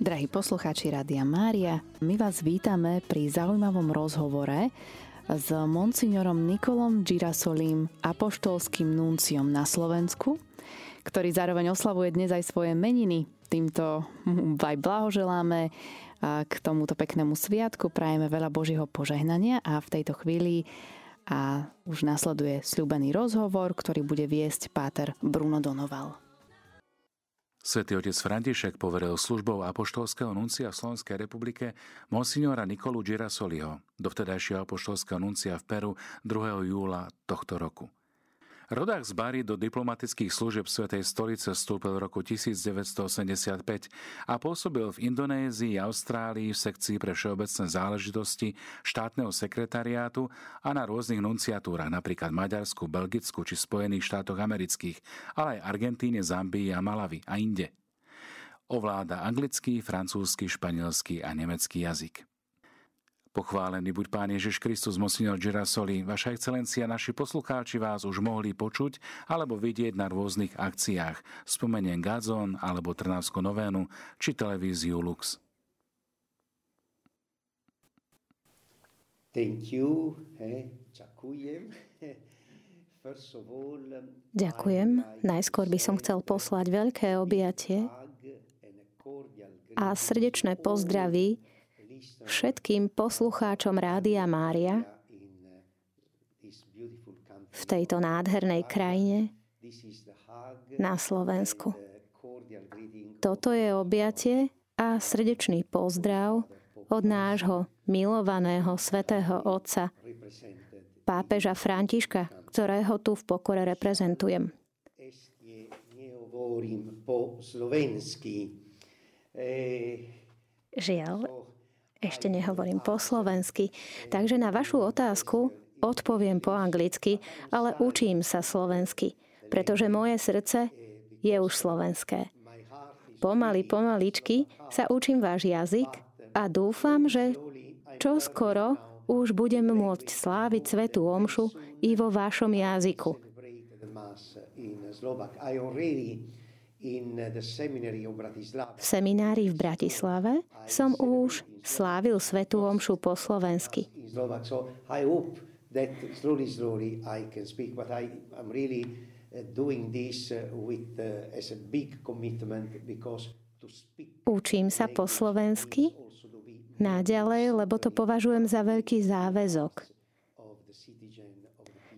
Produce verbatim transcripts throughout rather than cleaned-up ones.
Drahí poslucháči Rádia Mária, my vás vítame pri zaujímavom rozhovore s monsignorom Nicolom Girasolim, apoštolským nunciom na Slovensku, ktorý zároveň oslavuje dnes aj svoje meniny. Týmto aj blahoželáme k tomuto peknému sviatku, prajeme veľa Božieho požehnania a v tejto chvíli a už nasleduje sľúbený rozhovor, ktorý bude viesť páter Bruno Donoval. Svätý otec František poveril službou apoštolského nuncia v Slovenskej republike monsignora Nicolu Girasoliho, dovtedajšieho apoštolského nuncia v Peru druhého júla tohto roku. Rodák z Bari do diplomatických služieb Svätej stolice vstúpil v roku devätnásťstoosemdesiatpäť a pôsobil v Indonézii a Austrálii v sekcii pre všeobecné záležitosti štátneho sekretariátu a na rôznych nunciatúrach, napríklad Maďarsku, Belgicku či Spojených štátoch amerických, ale aj Argentíne, Zambii a Malavi a inde. Ovláda anglický, francúzsky, španielsky a nemecký jazyk. Pochválený buď Pán Ježiš Kristus, monsignor Girasoli. Vaša excelencia, naši poslucháči vás už mohli počuť alebo vidieť na rôznych akciách. Spomeniem Gazón alebo Trnavskú novénu či televíziu Lux. Thank you. Ďakujem. Ďakujem. Najskôr by som chcel poslať veľké objatie a srdečné pozdravy všetkým poslucháčom Rádia Mária v tejto nádhernej krajine na Slovensku. Toto je objatie a srdečný pozdrav od nášho milovaného svätého otca, pápeža Františka, ktorého tu v pokore reprezentujem. Žiaľ, ešte nehovorím po slovensky, takže na vašu otázku odpoviem po anglicky, ale učím sa slovensky, pretože moje srdce je už slovenské. Pomaly, pomaličky sa učím váš jazyk a dúfam, že čoskoro už budem môcť sláviť svätú omšu i vo vašom jazyku. V seminári v Bratislave som už slávil svätú omšu po slovensky. Učím sa po slovensky naďalej, lebo to považujem za veľký záväzok.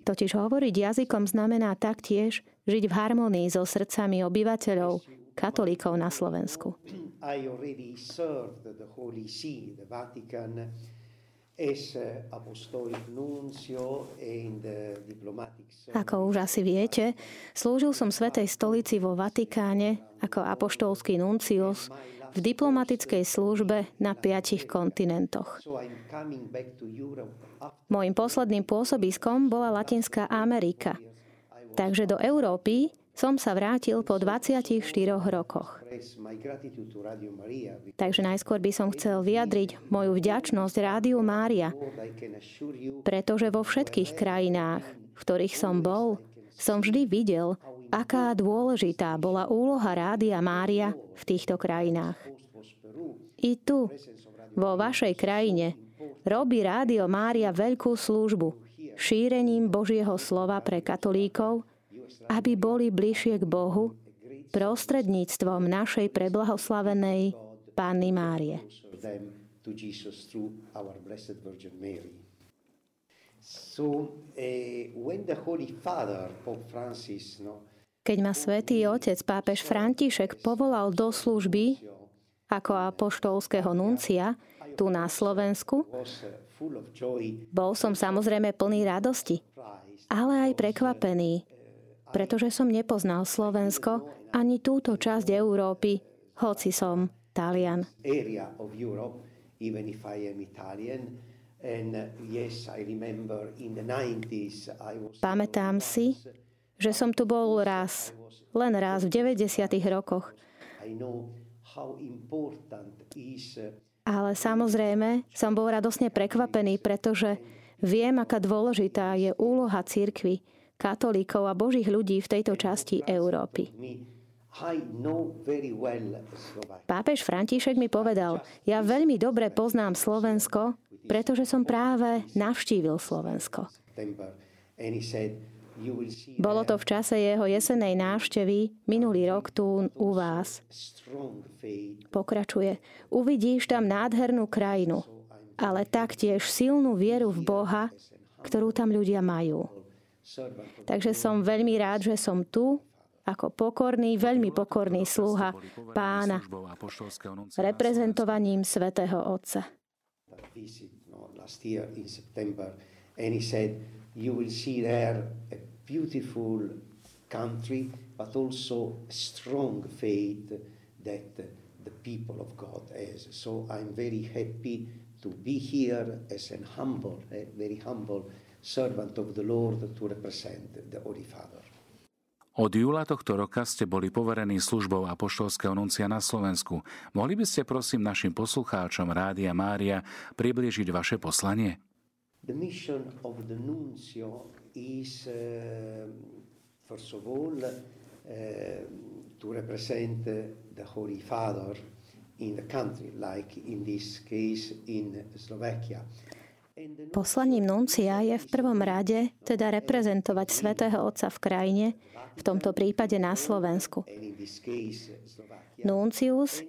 Totiž hovoriť jazykom znamená taktiež žiť v harmonii so srdcami obyvateľov, katolíkov na Slovensku. Ako už asi viete, slúžil som Svätej stolici vo Vatikáne ako apoštolský nuncius v diplomatickej službe na piatich kontinentoch. Mojím posledným pôsobiskom bola Latinská Amerika, takže do Európy som sa vrátil po dvadsiatich štyroch rokoch. Takže najskôr by som chcel vyjadriť moju vďačnosť Rádiu Mária, pretože vo všetkých krajinách, v ktorých som bol, som vždy videl, aká dôležitá bola úloha Rádia Mária v týchto krajinách. I tu, vo vašej krajine, robí Rádio Mária veľkú službu šírením Božieho slova pre katolíkov, aby boli bližšie k Bohu prostredníctvom našej preblahoslavenej Panny Márie. Keď ma Svätý Otec pápež František povolal do služby ako apoštolského nuncia tu na Slovensku, bol som samozrejme plný radosti, ale aj prekvapený, pretože som nepoznal Slovensko ani túto časť Európy, hoci som Talian. Pamätám si, že som tu bol raz, len raz v deväťdesiatych rokoch. Ale samozrejme som bol radosne prekvapený, pretože viem, aká dôležitá je úloha cirkvi, katolíkov a Božích ľudí v tejto časti Európy. Pápež František mi povedal, ja veľmi dobre poznám Slovensko, pretože som práve navštívil Slovensko. Bolo to v čase jeho jesennej návštevy minulý rok tu u vás. Pokračuje. Uvidíš tam nádhernú krajinu, ale taktiež silnú vieru v Boha, ktorú tam ľudia majú. Takže som veľmi rád, že som tu, ako pokorný, veľmi pokorný sluha Pána, reprezentovaním Svätého Otca. To be here as an humble, a very humble servant of the Lord to represent the Holy Father. Od júla tohto roka ste boli poverení službou apoštolského nuncia na Slovensku. Mohli by ste prosím našim poslucháčom Rádia Mária priblížiť vaše poslanie? The mission of the nuncio is uh, first of all uh, to represent the Holy Father in the country, like in this case in Slovakia. Poslaním nuncia je v prvom rade teda reprezentovať Svätého Otca v krajine, v tomto prípade na Slovensku. Nuncius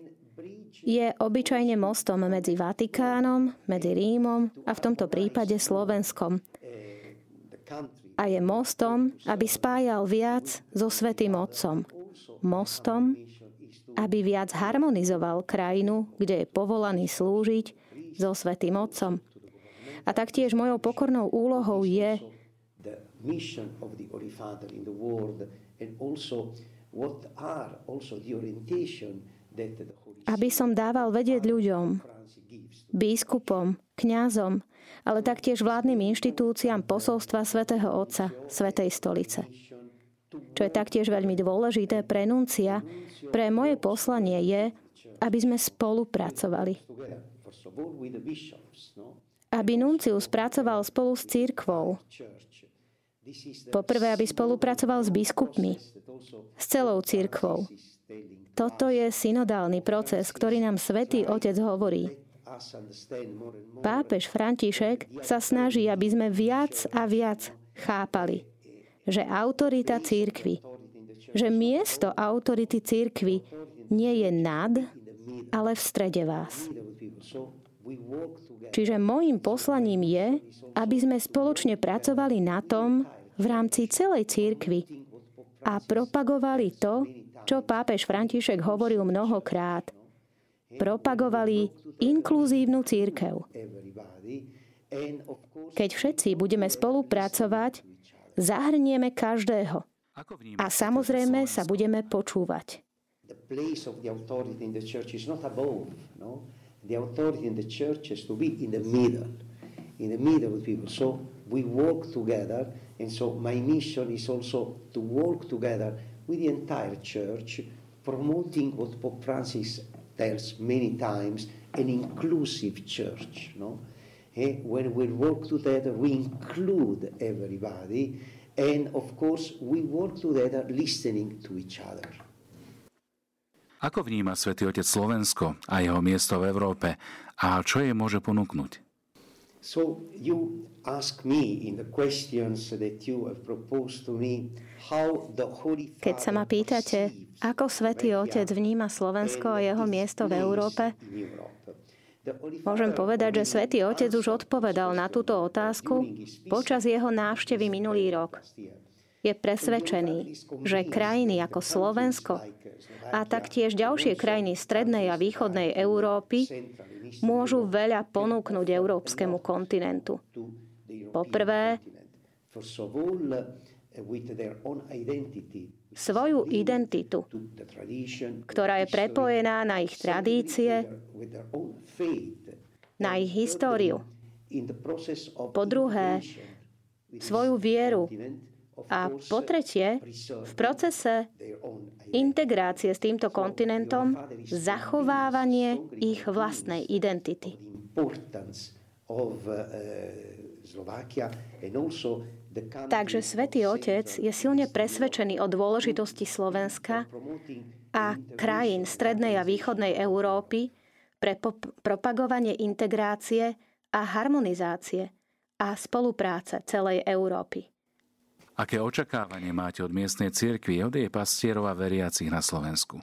je obyčajne mostom medzi Vatikánom, medzi Rímom a v tomto prípade Slovenskom. A je mostom, aby spájal viac so Svätým Otcom. Mostom, aby viac harmonizoval krajinu, kde je povolaný slúžiť so Svätým Otcom. A taktiež mojou pokornou úlohou je aby som dával vedieť ľuďom, biskupom, kňazom, ale taktiež vládnym inštitúciám posolstva Svätého Otca, Svätej Stolice. Čo je taktiež veľmi dôležité pre nuncia, pre moje poslanie je, aby sme spolupracovali. Aby nuncius pracoval spolu s cirkvou. Poprvé, aby spolupracoval s biskupmi, s celou cirkvou. Toto je synodálny proces, ktorý nám Svätý Otec hovorí. Pápež František sa snaží, aby sme viac a viac chápali, že autorita cirkvi, že miesto autority cirkvi nie je nad, ale v strede vás. Čiže mojím poslaním je, aby sme spoločne pracovali na tom v rámci celej cirkvi a propagovali to, čo pápež František hovoril mnohokrát. Propagovali inkluzívnu cirkev. Keď všetci budeme spolupracovať, zahrnieme každého a samozrejme sa budeme počúvať. The authority in the church has to be in the middle, in the middle of people. So we work together, and so my mission is also to work together with the entire church, promoting what Pope Francis tells many times, an inclusive church. No? And when we work together, we include everybody, and of course we work together listening to each other. Ako vníma Svätý Otec Slovensko a jeho miesto v Európe a čo jej môže ponúknuť? Keď sa ma pýtate, ako Svätý Otec vníma Slovensko a jeho miesto v Európe, môžem povedať, že Svätý Otec už odpovedal na túto otázku počas jeho návštevy minulý rok. Je presvedčený, že krajiny ako Slovensko a taktiež ďalšie krajiny strednej a východnej Európy môžu veľa ponúknuť európskemu kontinentu. Poprvé, svoju identitu, ktorá je prepojená na ich tradície, na ich históriu. Po druhé, svoju vieru, a po tretie, v procese integrácie s týmto kontinentom zachovávanie ich vlastnej identity. Takže Svätý Otec je silne presvedčený o dôležitosti Slovenska a krajín strednej a východnej Európy pre propagovanie integrácie a harmonizácie a spolupráce celej Európy. Aké očakávanie máte od miestnej cirkvi, od jej pastierov a veriacich na Slovensku?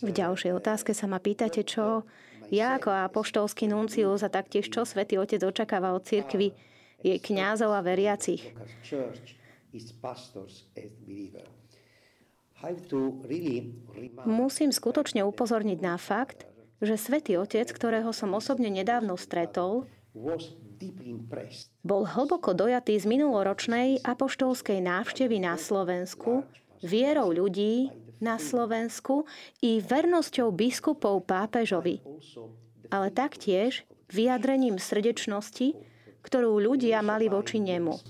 V ďalšej otázke sa ma pýtate, čo ja ako apoštolský nuncius a taktiež čo Svätý Otec očakáva od cirkvi, jej kňazov a veriacich. Musím skutočne upozorniť na fakt, že Svätý Otec, ktorého som osobne nedávno stretol, bol hlboko dojatý z minuloročnej apoštolskej návštevy na Slovensku, vierou ľudí na Slovensku i vernosťou biskupov pápežovi, ale taktiež vyjadrením srdečnosti, ktorú ľudia mali voči nemu.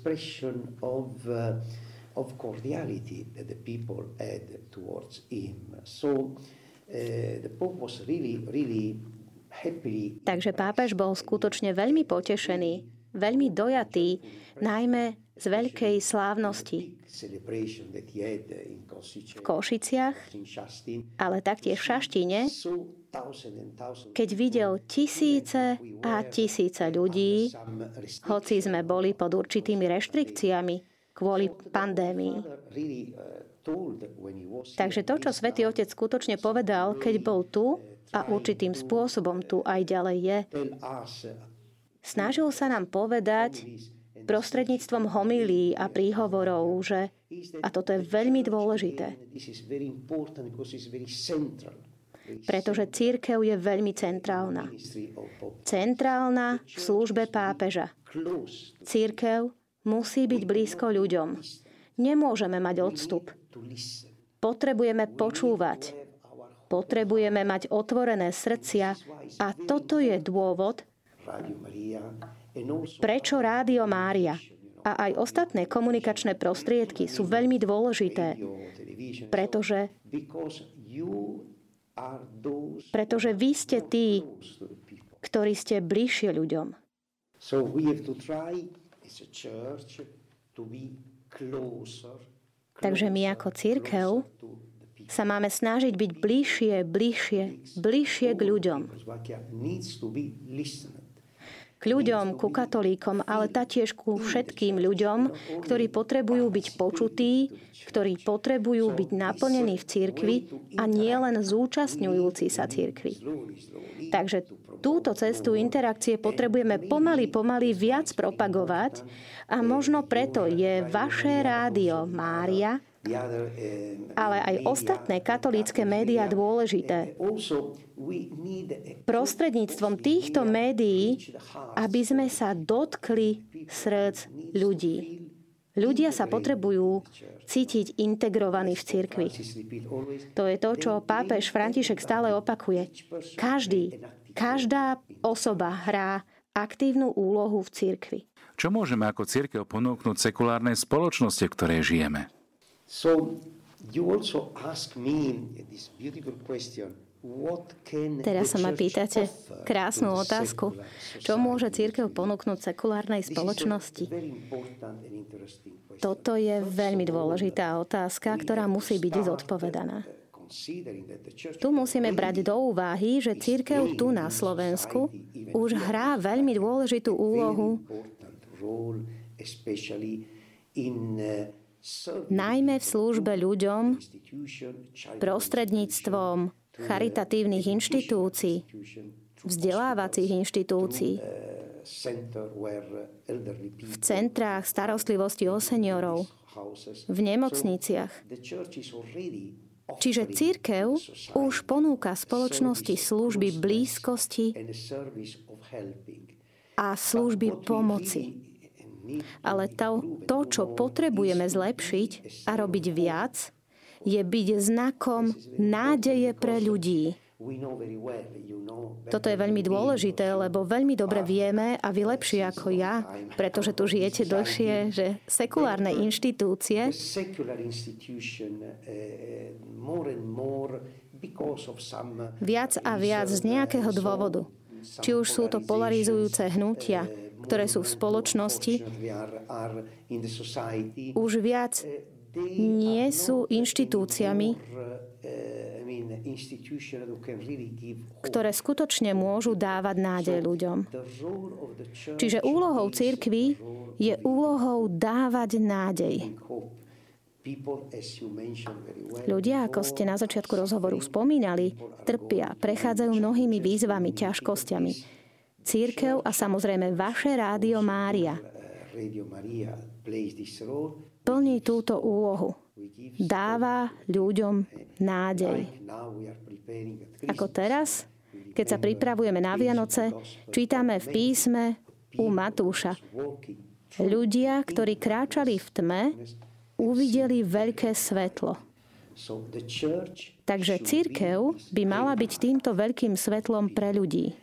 Takže pápež bol skutočne veľmi potešený, veľmi dojatý, najmä z veľkej slávnosti v Košiciach, ale taktiež v Šaštíne, keď videl tisíce a tisíce ľudí, hoci sme boli pod určitými reštrikciami kvôli pandémii. Takže to, čo Svätý Otec skutočne povedal, keď bol tu, a určitým spôsobom tu aj ďalej je, snažil sa nám povedať prostredníctvom homílií a príhovorov, že, a toto je veľmi dôležité, pretože cirkev je veľmi centrálna. Centrálna v službe pápeža. Cirkev musí byť blízko ľuďom. Nemôžeme mať odstup. Potrebujeme počúvať. Potrebujeme mať otvorené srdcia a toto je dôvod, prečo Rádio Mária a aj ostatné komunikačné prostriedky sú veľmi dôležité, pretože, pretože vy ste tí, ktorí ste bližšie ľuďom. Takže my ako cirkev sa máme snažiť byť bližšie, bližšie, bližšie k ľuďom. K ľuďom, ku katolíkom, ale taktiež ku všetkým ľuďom, ktorí potrebujú byť počutí, ktorí potrebujú byť naplnení v cirkvi a nielen zúčastňujúci sa cirkvi. Takže túto cestu interakcie potrebujeme pomaly, pomaly viac propagovať a možno preto je vaše Rádio Mária, ale aj ostatné katolícke médiá dôležité. Prostredníctvom týchto médií, aby sme sa dotkli sŕdc ľudí. Ľudia sa potrebujú cítiť integrovaní v cirkvi. To je to, čo pápež František stále opakuje. Každý, každá osoba hrá aktívnu úlohu v cirkvi. Čo môžeme ako cirkev ponúknuť sekulárnej spoločnosti, v ktorej žijeme? Teraz sa ma pýtate krásnu otázku. Čo môže cirkev ponúknuť sekulárnej spoločnosti? Toto je veľmi dôležitá otázka, ktorá musí byť zodpovedaná. Tu musíme brať do úvahy, že cirkev tu na Slovensku už hrá veľmi dôležitú úlohu, najmä v službe ľuďom prostredníctvom charitatívnych inštitúcií, vzdelávacích inštitúcií, v centrách starostlivosti o seniorov, v nemocniciach. Čiže cirkev už ponúka spoločnosti služby blízkosti a služby pomoci. Ale to, to, čo potrebujeme zlepšiť a robiť viac, je byť znakom nádeje pre ľudí. Toto je veľmi dôležité, lebo veľmi dobre vieme a vy lepšie ako ja, pretože tu žijete dlhšie, že sekulárne inštitúcie viac a viac z nejakého dôvodu. Či už sú to polarizujúce hnutia, ktoré sú v spoločnosti, už viac nie sú inštitúciami, ktoré skutočne môžu dávať nádej ľuďom. Čiže úlohou cirkvi je úlohou dávať nádej. Ľudia, ako ste na začiatku rozhovoru spomínali, trpia, prechádzajú mnohými výzvami, ťažkosťami. Cirkev a samozrejme vaše Rádio Mária plní túto úlohu. Dáva ľuďom nádej. Ako teraz, keď sa pripravujeme na Vianoce, čítame v písme u Matúša. Ľudia, ktorí kráčali v tme, uvideli veľké svetlo. Takže cirkev by mala byť týmto veľkým svetlom pre ľudí.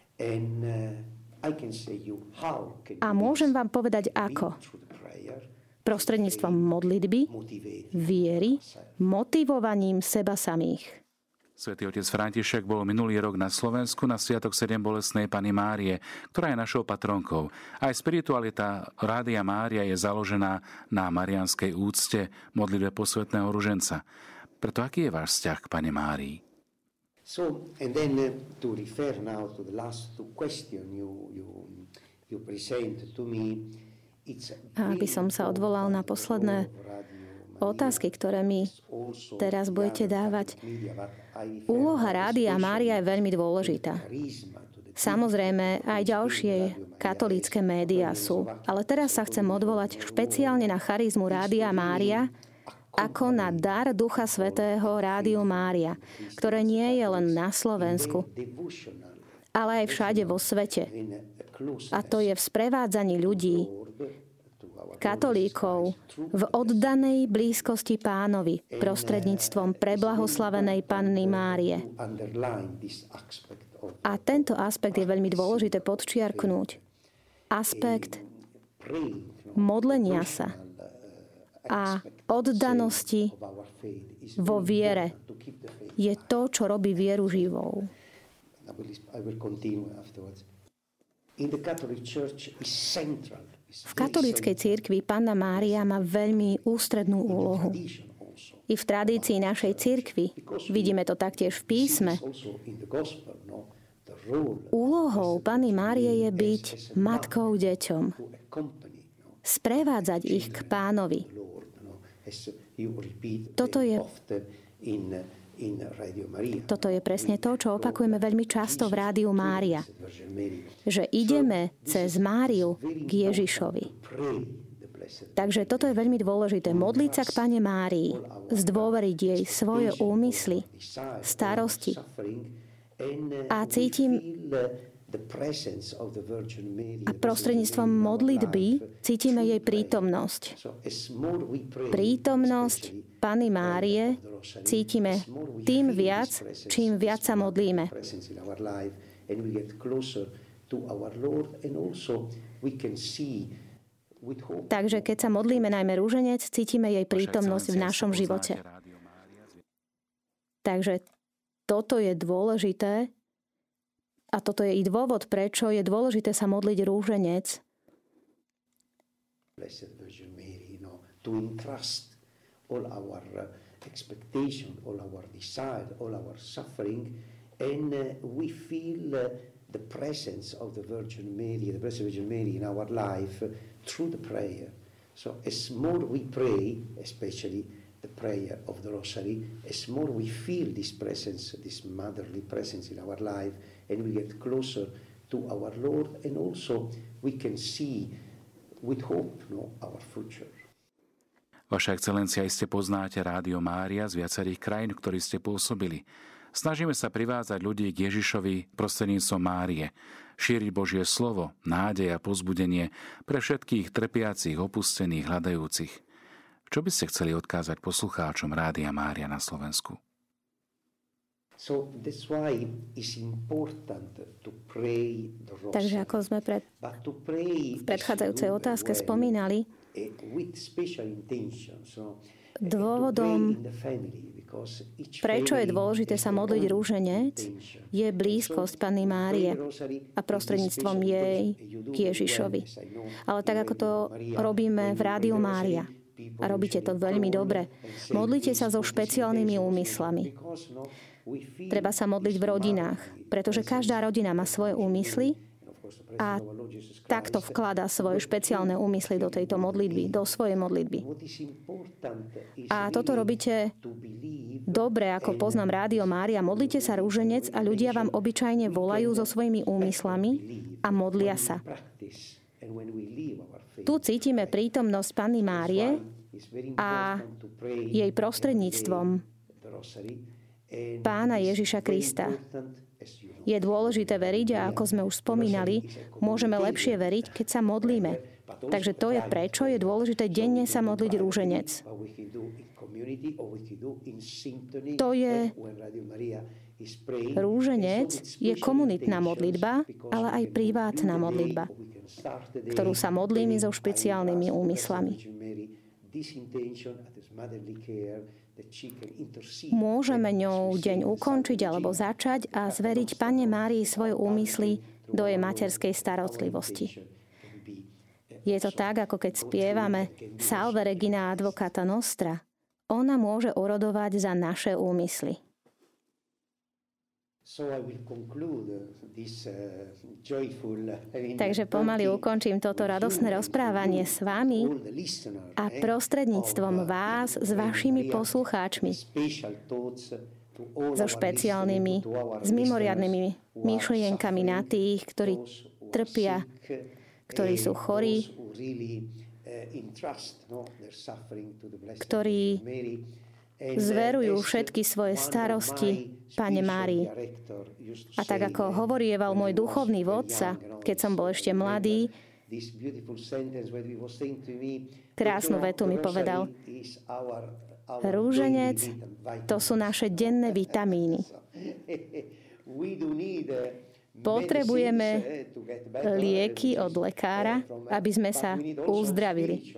A môžem vám povedať ako. Prostredníctvom modlitby, viery, motivovaním seba samých. Svätý otec František bol minulý rok na Slovensku na sviatok sedem bolestnej Panny Márie, ktorá je našou patronkou. Aj spiritualita Rádia Mária je založená na mariánskej úcte, modlitbe posvätného ruženca. Preto aký je váš vzťah k Panne Márii? So, and then to refer now to the last two question you, you, you present to me. A aby som sa odvolal na posledné otázky, ktoré mi teraz budete dávať. Úloha Rádia Mária je veľmi dôležitá. Samozrejme, aj ďalšie katolícke médiá sú. Ale teraz sa chcem odvolať špeciálne na charizmu Rádia Mária ako na dar Ducha Svätého Rádiu Mária, ktoré nie je len na Slovensku, ale aj všade vo svete. A to je v sprevádzaní ľudí, katolíkov, v oddanej blízkosti Pánovi prostredníctvom preblahoslavenej Panny Márie. A tento aspekt je veľmi dôležité podčiarknúť. Aspekt modlenia sa a oddanosti vo viere je to, čo robí vieru živou. V katolíckej cirkvi Panna Mária má veľmi ústrednú úlohu. I v tradícii našej cirkvi, vidíme to taktiež v písme, úlohou Panny Márie je byť matkou deťom, sprevádzať ich k Pánovi. Toto je... Toto je presne to, čo opakujeme veľmi často v Rádiu Mária. Že ideme cez Máriu k Ježišovi. Takže toto je veľmi dôležité. Modliť sa k Panne Márii, zdôveriť jej svoje úmysly, starosti. A cítim a prostredníctvom modlitby cítime jej prítomnosť. Prítomnosť Panny Márie cítime tým viac, čím viac sa modlíme. Takže keď sa modlíme najmä rúženec, cítime jej prítomnosť v našom živote. Takže toto je dôležité. A toto je i dôvod, prečo je dôležité sa modliť rúženec. The prayer of the Rosary, as more we feel this presence, this motherly presence in our life, and we get closer to our Lord, and also we can see with hope, no, our future. Vaša excelencia, iste poznáte Rádio Mária z viacerých krajín, ktorých ste pôsobili. Snažíme sa privázať ľudí k Ježišovi prostredníctvom Márie, šíriť Božie slovo, nádej a povzbudenie pre všetkých trpiacich, opustených, hľadajúcich. Čo by ste chceli odkázať poslucháčom Rádia Mária na Slovensku? Takže ako sme pred... v predchádzajúcej otázke spomínali, dôvodom, prečo je dôležité sa modliť rúženec, je blízkosť Panny Márie a prostredníctvom jej k Ježišovi. Ale tak, ako to robíme v Rádiu Mária. a robíte to veľmi dobre. Modlite sa so špeciálnymi úmyslami. Treba sa modliť v rodinách, pretože každá rodina má svoje úmysly a takto vkladá svoje špeciálne úmysly do tejto modlitby, do svojej modlitby. A toto robíte dobre, ako poznám Rádio Mária. Modlite sa rúženec a ľudia vám obyčajne volajú so svojimi úmyslami a modlia sa. Tu cítime prítomnosť Panny Márie a jej prostredníctvom Pána Ježiša Krista. Je dôležité veriť a ako sme už spomínali, môžeme lepšie veriť, keď sa modlíme. Takže to je prečo je dôležité denne sa modliť rúženec. To je... Rúženec je komunitná modlitba, ale aj privátna modlitba, ktorú sa modlíme so špeciálnymi úmyslami. Môžeme ňou deň ukončiť alebo začať a zveriť Panne Márii svoje úmysly do jej materskej starostlivosti. Je to tak, ako keď spievame Salve Regina Advocata Nostra. Ona môže orodovať za naše úmysly. Takže pomaly ukončím toto radosné rozprávanie s vami a prostredníctvom vás s vašimi poslucháčmi so špeciálnymi, s mimoriadnymi myšlienkami na tých, ktorí trpia, ktorí sú chorí, ktorí zverujú všetky svoje starosti Pane Márii. A tak ako hovorieval môj duchovný vodca, keď som bol ešte mladý, krásnu vetu mi povedal: rúženec, to sú naše denné vitamíny. Potrebujeme lieky od lekára, aby sme sa uzdravili.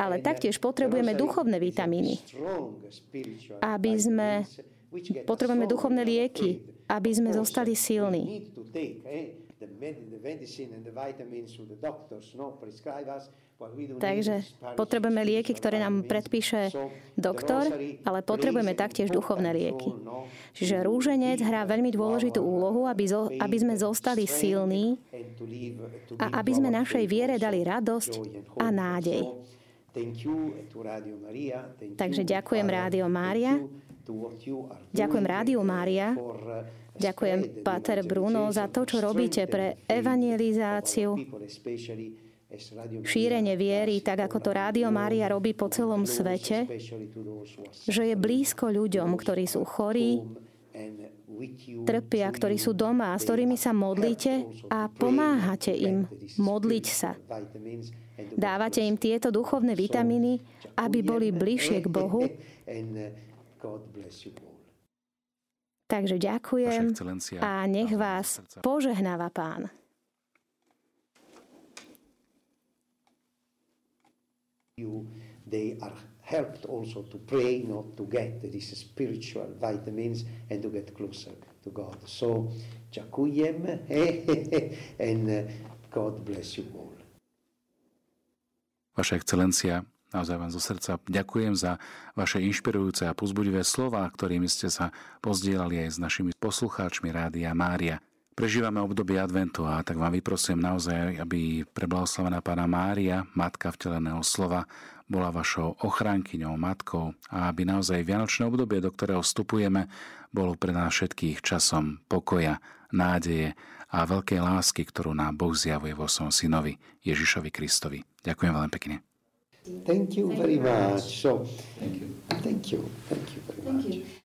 Ale taktiež potrebujeme duchovné vitamíny, aby sme potrebujeme duchovné lieky, aby sme zostali silní. Takže potrebujeme lieky, ktoré nám predpíše doktor, ale potrebujeme taktiež duchovné lieky. Čiže rúženec hrá veľmi dôležitú úlohu, aby, zo, aby sme zostali silní a aby sme našej viere dali radosť a nádej. Takže ďakujem Rádio Mária. Ďakujem Rádiu Mária. Ďakujem Pater Bruno za to, čo robíte pre evangelizáciu, šírenie viery, tak ako to Rádio Mária robí po celom svete, že je blízko ľuďom, ktorí sú chorí, trpia, ktorí sú doma a s ktorými sa modlíte a pomáhate im modliť sa. Dávate im tieto duchovné vitamíny, aby boli bližšie k Bohu. Takže ďakujem a nech vás požehnáva Pán. They are helped also to pray, not to get these spiritual vitamins and to get closer to God. So, ďakujem and God bless you all. Vaša excelencia, naozaj vám zo srdca ďakujem za vaše inšpirujúce a povzbudivé slová, ktorými ste sa pozdielali aj s našimi poslucháčmi Rádia Mária. Prežívame obdobie adventu a tak vám vyprosím naozaj, aby preblahoslavená Panna Mária, matka vteleného slova, bola vašou ochránkyňou, matkou a aby naozaj vianočné obdobie, do ktorého vstupujeme, bolo pre nás všetkých časom pokoja, nádeje a veľkej lásky, ktorú nám Boh zjavuje vo svojom synovi Ježišovi Kristovi. Ďakujem veľmi pekne. Thank you very much. So, thank you. Thank you. Thank you very much.